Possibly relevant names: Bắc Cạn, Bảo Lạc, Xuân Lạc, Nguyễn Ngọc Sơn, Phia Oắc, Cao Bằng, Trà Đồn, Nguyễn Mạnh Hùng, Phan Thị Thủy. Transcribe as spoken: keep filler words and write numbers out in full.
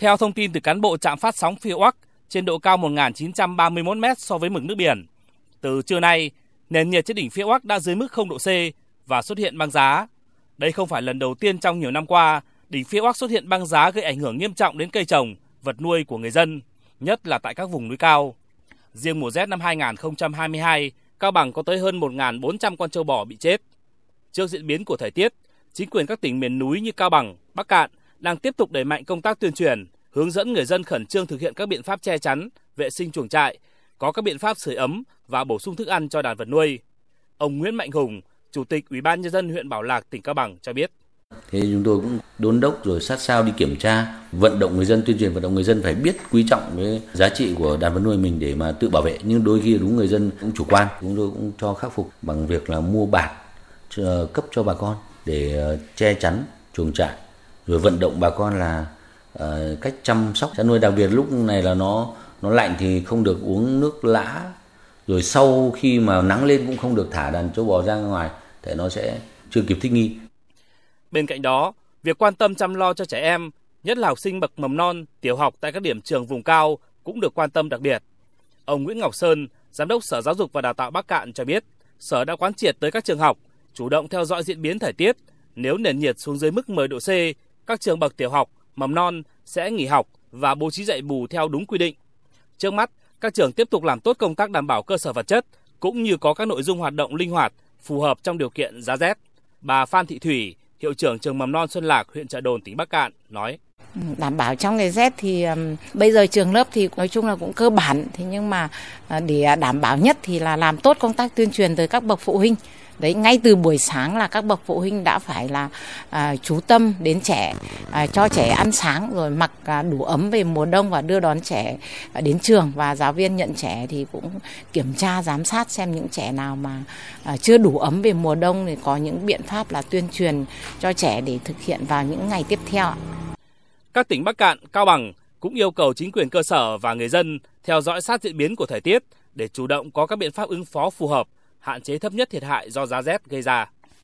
Theo thông tin từ cán bộ trạm phát sóng Phia Oắc, trên độ cao một nghìn chín trăm ba mươi mốt mét so với mực nước biển, từ trưa nay, nền nhiệt trên đỉnh Phia Oắc đã dưới mức không độ C và xuất hiện băng giá. Đây không phải lần đầu tiên trong nhiều năm qua, đỉnh Phia Oắc xuất hiện băng giá gây ảnh hưởng nghiêm trọng đến cây trồng, vật nuôi của người dân, nhất là tại các vùng núi cao. Riêng mùa rét năm hai nghìn không trăm hai mươi hai, Cao Bằng có tới hơn một nghìn bốn trăm con trâu bò bị chết. Trước diễn biến của thời tiết, chính quyền các tỉnh miền núi như Cao Bằng, Bắc Cạn đang tiếp tục đẩy mạnh công tác tuyên truyền, hướng dẫn người dân khẩn trương thực hiện các biện pháp che chắn, vệ sinh chuồng trại, có các biện pháp sưởi ấm và bổ sung thức ăn cho đàn vật nuôi. Ông Nguyễn Mạnh Hùng, Chủ tịch Ủy ban Nhân dân huyện Bảo Lạc, tỉnh Cao Bằng cho biết. Thế chúng tôi cũng đôn đốc rồi sát sao đi kiểm tra, vận động người dân, tuyên truyền vận động người dân phải biết quý trọng cái giá trị của đàn vật nuôi mình để mà tự bảo vệ. Nhưng đôi khi đúng người dân cũng chủ quan, chúng tôi cũng cho khắc phục bằng việc là mua bạt cấp cho bà con để che chắn chuồng trại, rồi vận động bà con là uh, cách chăm sóc chăn nuôi, đặc biệt lúc này là nó nó lạnh thì không được uống nước lã, rồi sau khi mà nắng lên cũng không được thả đàn trâu bò ra ngoài, để nó sẽ chưa kịp thích nghi. Bên cạnh đó, việc quan tâm chăm lo cho trẻ em, nhất là học sinh bậc mầm non, tiểu học tại các điểm trường vùng cao cũng được quan tâm đặc biệt. Ông Nguyễn Ngọc Sơn, Giám đốc Sở Giáo dục và Đào tạo Bắc Cạn cho biết, Sở đã quán triệt tới các trường học, chủ động theo dõi diễn biến thời tiết. Nếu nền nhiệt xuống dưới mức mười độ C, các trường bậc tiểu học, mầm non sẽ nghỉ học và bố trí dạy bù theo đúng quy định. Trước mắt, các trường tiếp tục làm tốt công tác đảm bảo cơ sở vật chất, cũng như có các nội dung hoạt động linh hoạt, phù hợp trong điều kiện giá rét. Bà Phan Thị Thủy, Hiệu trưởng trường mầm non Xuân Lạc, huyện Trà Đồn, tỉnh Bắc Cạn nói. Đảm bảo trong ngày rét thì um, bây giờ trường lớp thì nói chung là cũng cơ bản. Thế nhưng mà uh, để đảm bảo nhất thì là làm tốt công tác tuyên truyền tới các bậc phụ huynh. Đấy, ngay từ buổi sáng là các bậc phụ huynh đã phải là à, chú tâm đến trẻ, à, cho trẻ ăn sáng rồi mặc à, đủ ấm về mùa đông và đưa đón trẻ à, đến trường. Và giáo viên nhận trẻ thì cũng kiểm tra, giám sát xem những trẻ nào mà à, chưa đủ ấm về mùa đông thì có những biện pháp là tuyên truyền cho trẻ để thực hiện vào những ngày tiếp theo. Các tỉnh Bắc Cạn, Cao Bằng cũng yêu cầu chính quyền cơ sở và người dân theo dõi sát diễn biến của thời tiết để chủ động có các biện pháp ứng phó phù hợp, hạn chế thấp nhất thiệt hại do giá rét gây ra.